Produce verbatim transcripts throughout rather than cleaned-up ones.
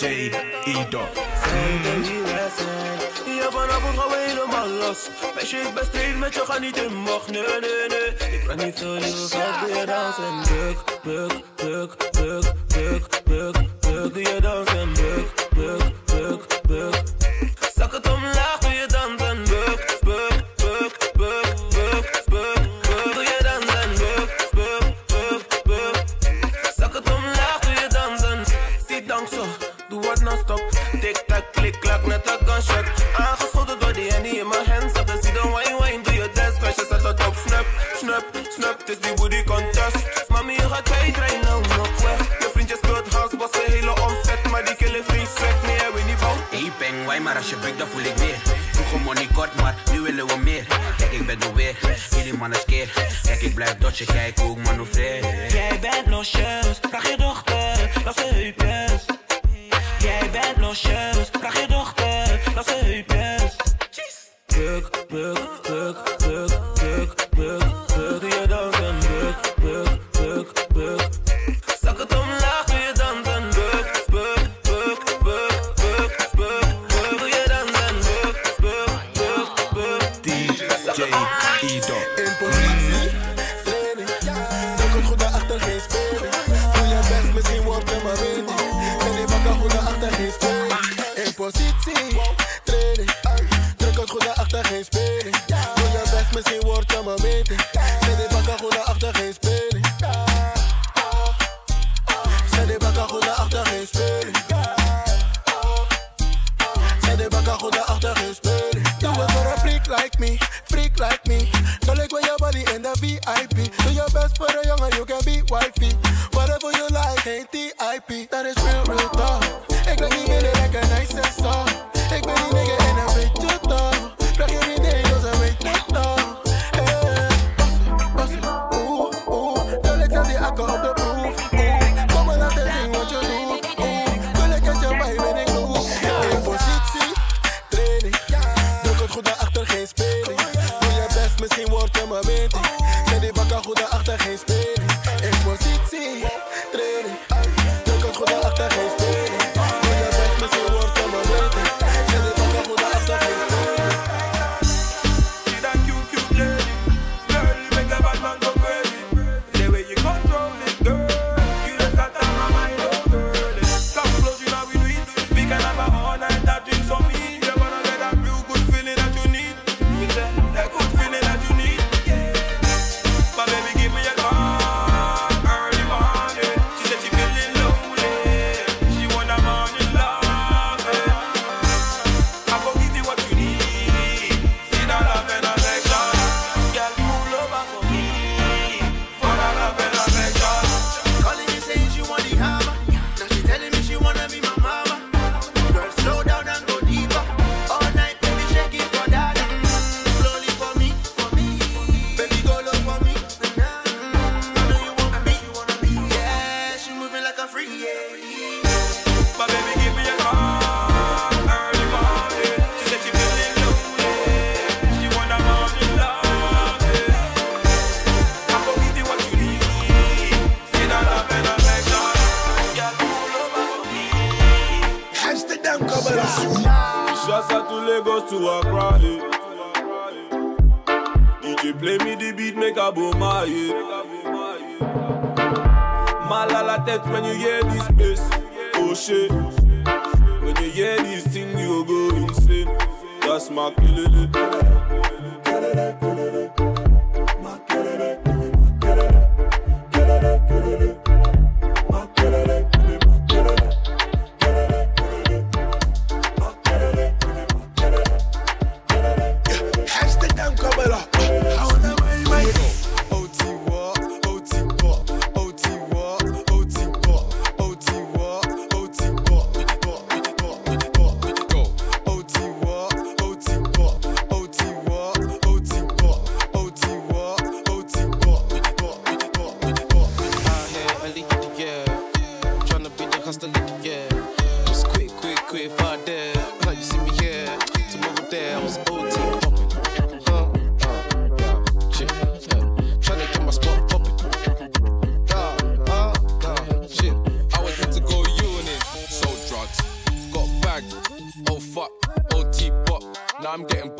J E dot. Ja, vanaf ons gaan we helemaal los. Meisje, ik ben straight met je, ga niet in mocht. Nee, nee, nee. Ik ben niet zo lief, ga weer dansen. Buk, buk, buk, buk, buk, buk, buk. Doe je dansen, buk, buk, buk, buk. Zak het omlaag, doe je dansen, buk, buk, buk, buk, buk, buk, buk. Doe je dansen, buk, buk, buk, buk. Zak het omlaag, doe je dansen. Sit down zo, doe wat nou stop. Tik tak, klik, klak, net een gunshot. Aangeschoten door die handy in mijn hands. Op de zide, wine, wine, doe je dance. Meisje, zet het op, snap, snap, snap. Het is die booty contest. Mami, je gaat twee, drie, nou nog weg. Je vriendje speelt house, was een hele omzet. Maar die killen vriend zegt, nee, hij wil niet bouwen. Hey, peng, wai, maar als je bukt, dan voel ik meer. Vroeger money kort, maar nu willen we meer. Kijk, ik ben er weer, jullie mannen skeer. Kijk, ik blijf dotje, kijk hoe ik manoeuvreer. Jij bent losjes, vraag je dochter, dat ze heupjes. Jij bent losjes, vraag je dochter, dat ze heupjes. Buk, buk, buk, buk, buk, buk, buk. Doe je dansen, buk, buk, buk, buk. Zak het omlaag, doe je dansen, buk, buk, buk, buk, buk, buk, buk. Doe je dansen, buk, buk, buk, buk. D J Ido. In positie, training. Zak het goed naar achter, geen spelen. Doe je best, misschien wordt je maar winnen. Ben je wakker, goed naar achter, geen spelen. In positie, training. Goed naar achter, geen speling. Doe je best, misschien word je maar weten. Zet die bakken goed naar achter, geen speling. Zet die bakken goed naar achter, geen speling. Zet die bakken goed naar achter, geen speling. Doe het voor een freak like me, freak like me. Don't like when your body in the V I P. Do your best for a young and you can be wifey. Whatever you like, ain't T I P. That is real, real talk. Ik leg die binnen lekker nice en soft. Ik ben die nigga en dan weet je toch. Vraag je wie nee, dus dan weet je toch. Hey, passie, passie, oeh, oeh. Dan leg ik die akker op de proef, oeh. Kom maar laten zien wat je doet, oeh. Wil ik het je bij, ben ik loe. In positie, training. Druk het goed naar achter, geen speling. Doe je best, misschien word je maar beter. Zet die bakken goed naar achter, geen speling. In positie, training. Druk het goed naar achter, geen speling. Doe je best, misschien word je maar beter.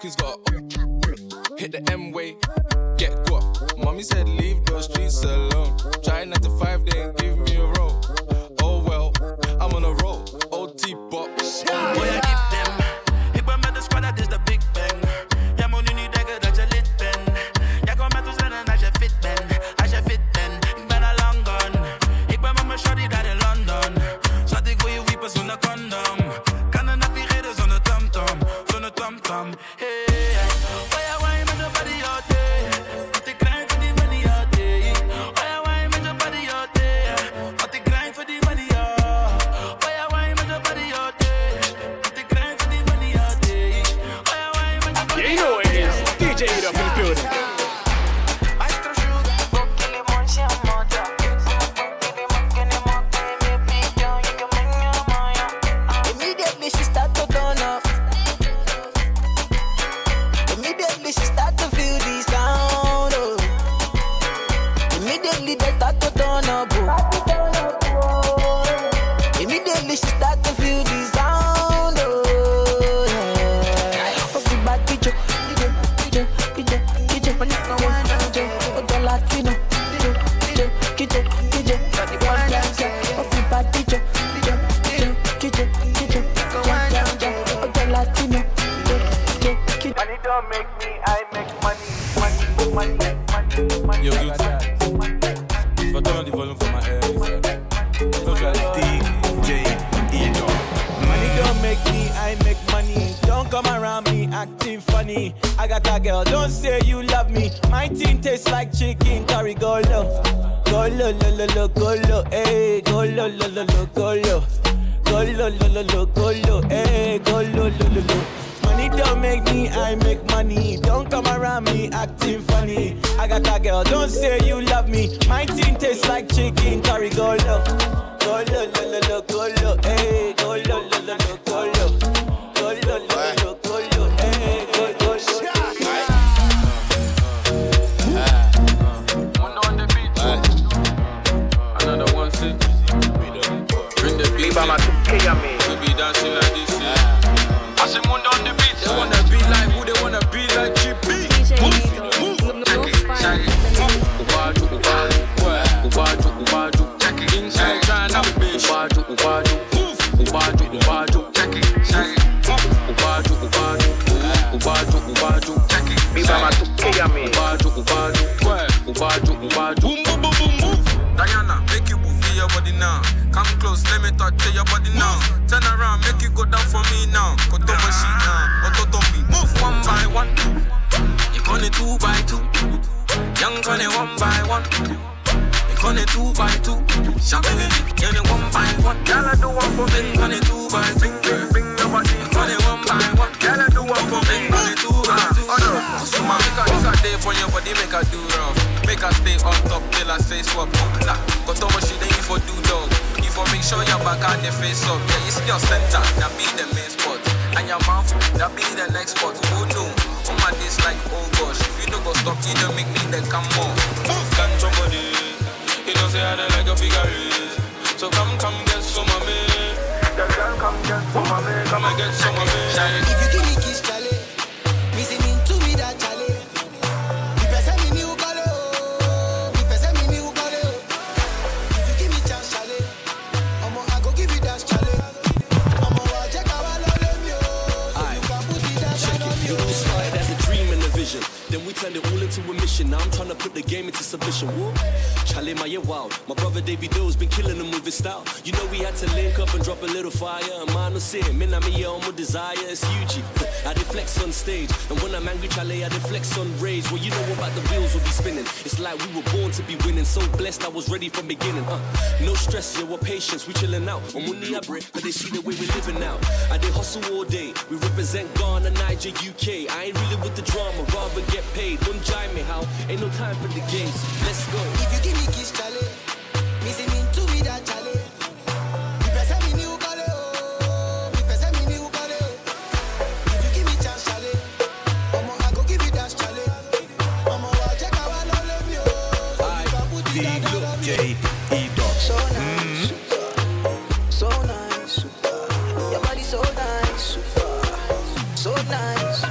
Milky's got up. Hit the M way, get guap. Mommy said leave those streets alone. Try nine to five, they ain't give me a roll. Oh well, I'm on a roll. O T box. Oh, boy, I give them. Hip hop metal squad, that is the big bang. We chillin' out on Monday break, but they see the way we living now. I did hustle all day. We represent Ghana, Nigeria, U K. I ain't really with the drama, rather get paid. Don't jive me, how? Ain't no time for the games. Let's go. If you give me kiss, chale, me say me to me that chale. Me pesa me ni ukale, oh, me pesa me ni ukale. If you give me chance, chale, I'ma I go give you that chale. I'ma watch it, I don't love you. I did look J D. So nice. So nice, your body so nice, so nice.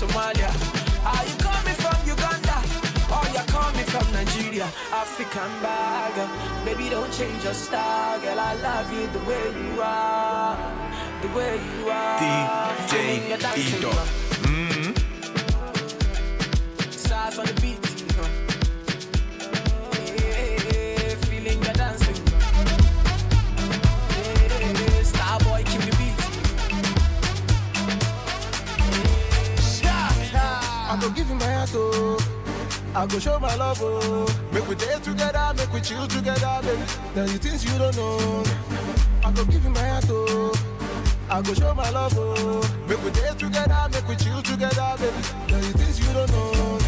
Somalia, are you coming from Uganda? Or you're coming from Nigeria? African bag, baby, don't change your style, girl. I love you the way you are, the way you are. D J Edo. Mm-hmm. Size on the beat, you know. Yeah, feeling your dancing. Yeah, star boy, keep the beat. I go give you my heart, oh. I go show my love, oh. Make we dance together, make we chill together, baby. There's the things you don't know. I go give you my heart, oh. I go show my love, oh. Make we dance together, make we chill together, baby. There's the things you don't know.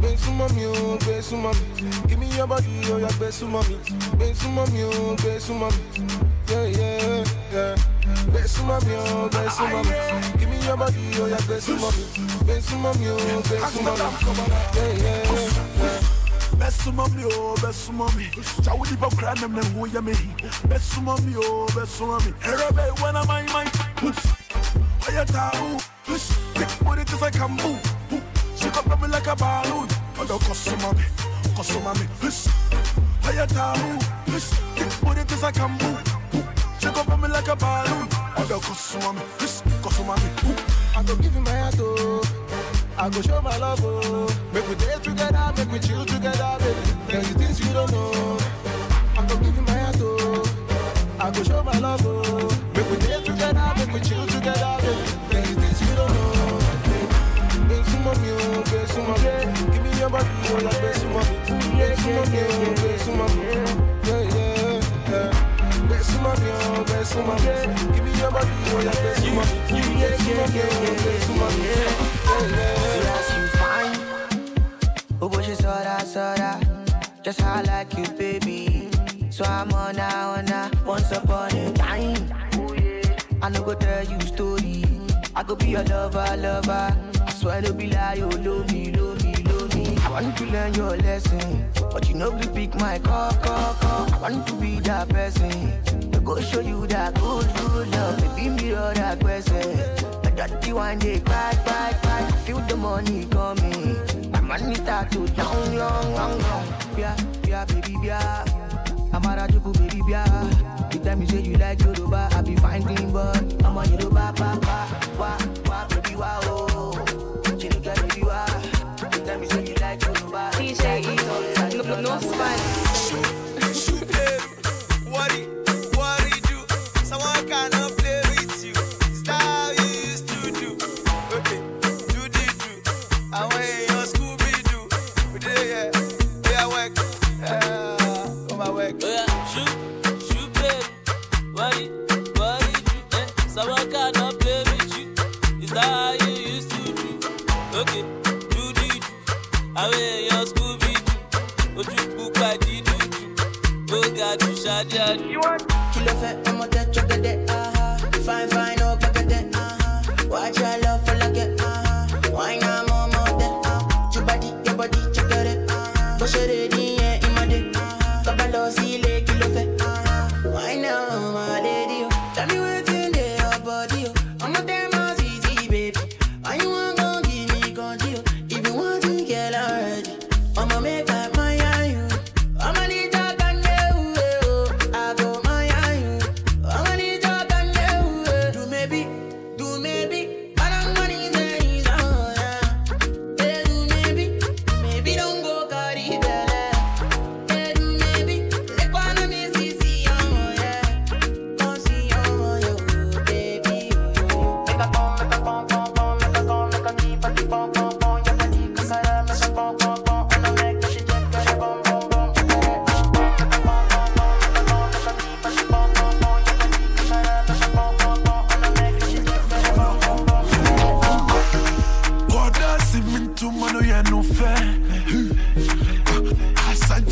Bensu mommy, oh, bensu mommy. Give me your body, oh, your bensu mommy. Bensu mommy, oh, bensu mommy. Yeah, yeah, yeah. Bensu mommy, oh, bensu mommy. Give me your body, oh, your bensu mommy. Best mommy, oh, best mommy, yeah, yeah, yeah. Best mommy, oh, best mommy. Chawu di pop cry them them who ya me. Best mommy, oh, best mommy. Erebe when am I my? Oya tau, take body till I can move. She come at me like a balloon. Oya kosu mommy, kosu mommy. Oya tau, take body till I can move. She come at me like a balloon. Oya kosu mommy, kosu mommy. I go give you my heart, oh. I go show my love, oh. Make we dance together, make we chill together, baby. There's the things you don't know. I go give you my heart, oh. I go show my love, oh. Make we dance together, make we chill together, baby. There's the things you don't know. Make some of you, make some of you. Give me your body, oh, like make some of you. Make some of you, make some of you. Yeah, yeah, yeah. Best of my own, best of my own. Give me your body, oh, yeah, best of my own. You get some of your own, best of my own. Yeah, yeah. Yes, you fine. Oh, but you soda, soda. Just how I like you, baby. So I'm on a, on a, once upon a time. I no go tell you story. I go be your lover, lover. I swear to be like, oh, love me, love me, love me. I want to learn your lesson. But you know we pick my call, call, call. I want to be that person. They go show you that good, good love. Baby, mirror that person. But that you one day, cry, cry, cry. I feel the money coming. My money start to down, long, long, long. Bia, bia, baby, bia. I'm a rajuku, baby, bia. The time you say you like Yoruba, I be fine, clean, but I'm a Yoruba, ba, ba, wa, wa, baby, wa, oh. Chinuka, baby, wa. The time you say you like Yoruba, D J E. No spice. Shoot, shoot them. Worry, worry you. Someone cannot play with you. It's how you used to how you used to do. Okay, do do do. Away your school be do. What you book by do do. Oh God, you shall do. You want? Kill off it, I'm out of chocolate there. Ah, fine, fine, no pocket there. Ah, watch your love for like it. Ah, why not more more there? Ah, your body, your body, chocolate it. Ah, push it in the air, in my day. Ah, kabalo si le kill off it. Ah, why not my lady? Tell me what you need, your body. I'm not that much easy, baby. Why you want to give me control? If you want to get already, I'ma make up my you. I'ma need. Inside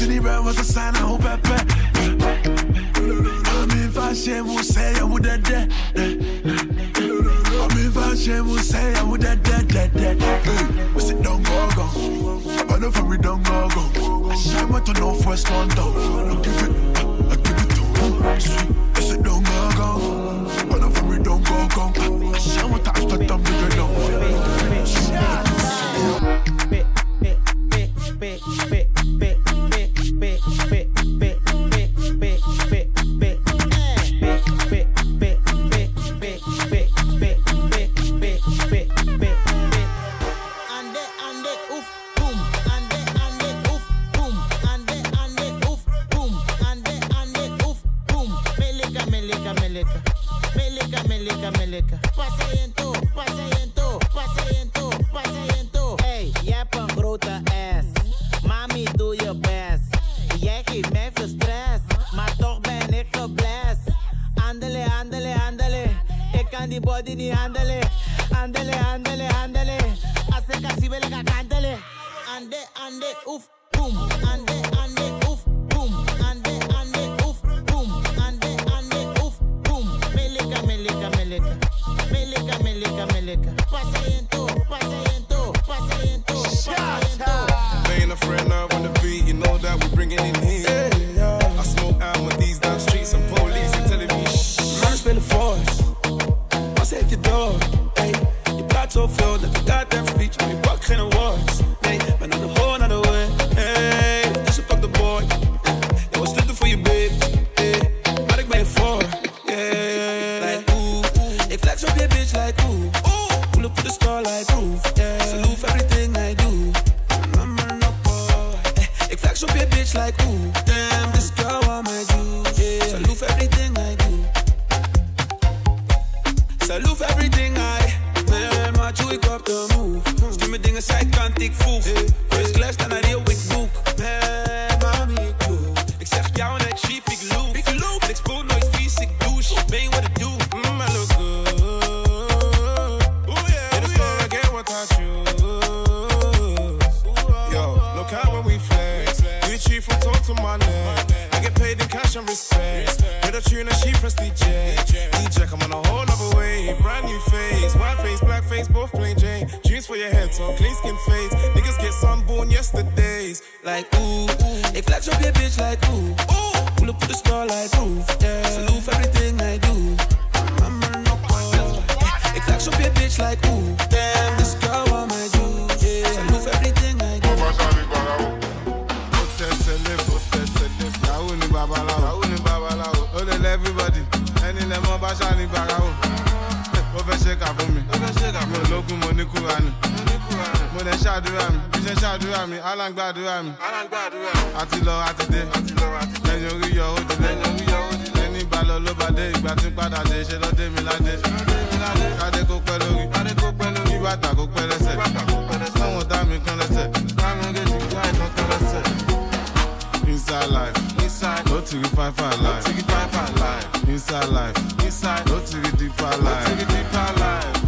life, inside, no to the deeper life,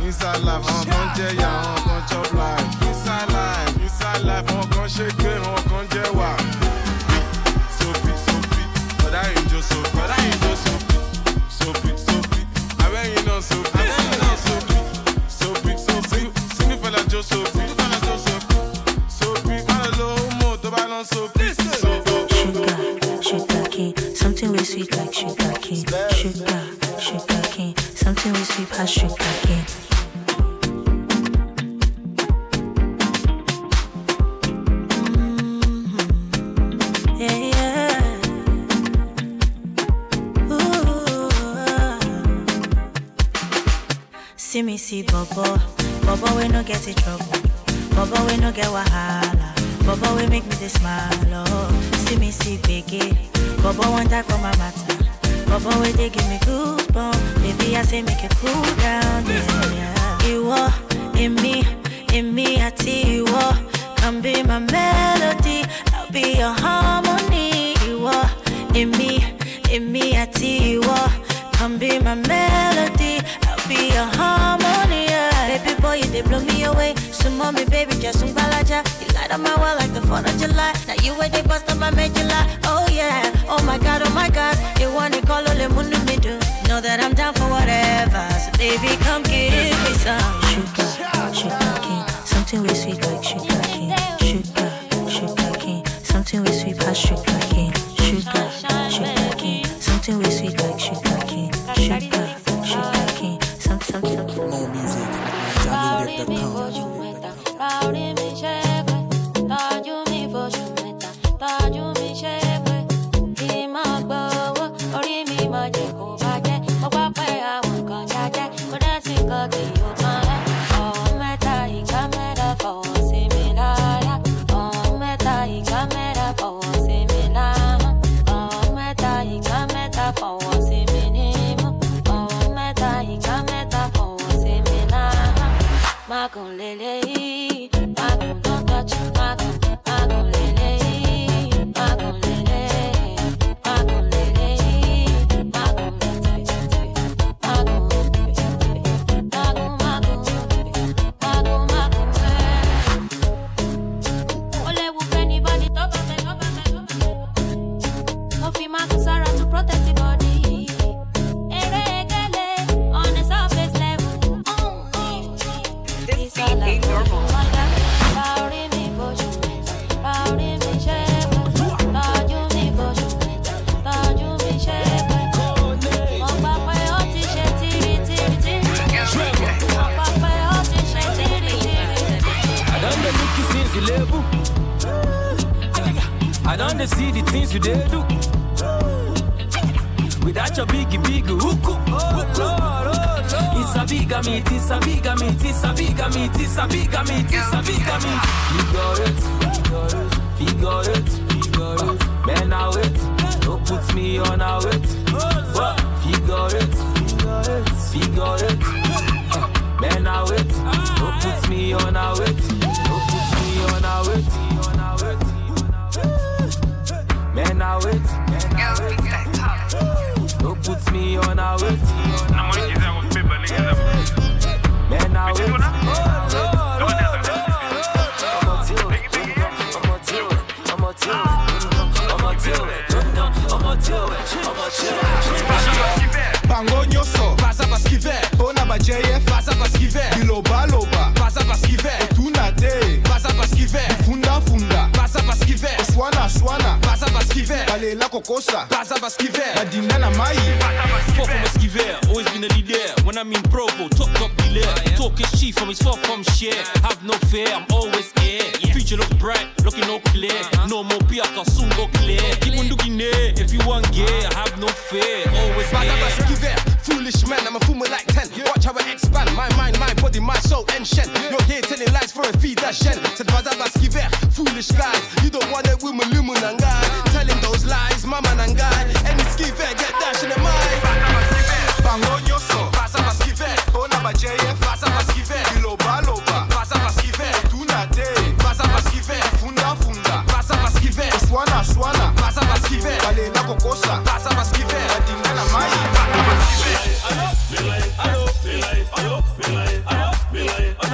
inside life, uh-huh.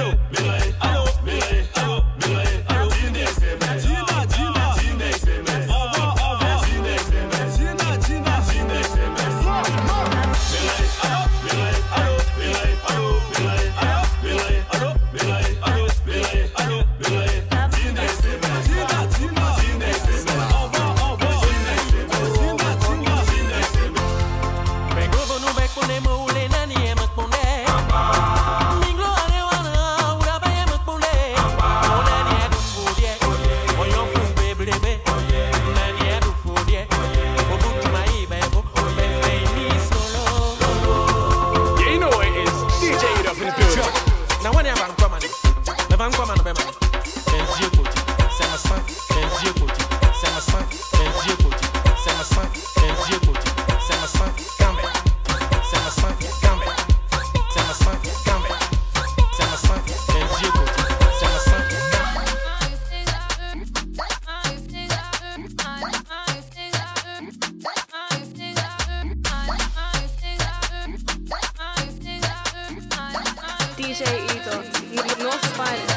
I D J Edo, you did not find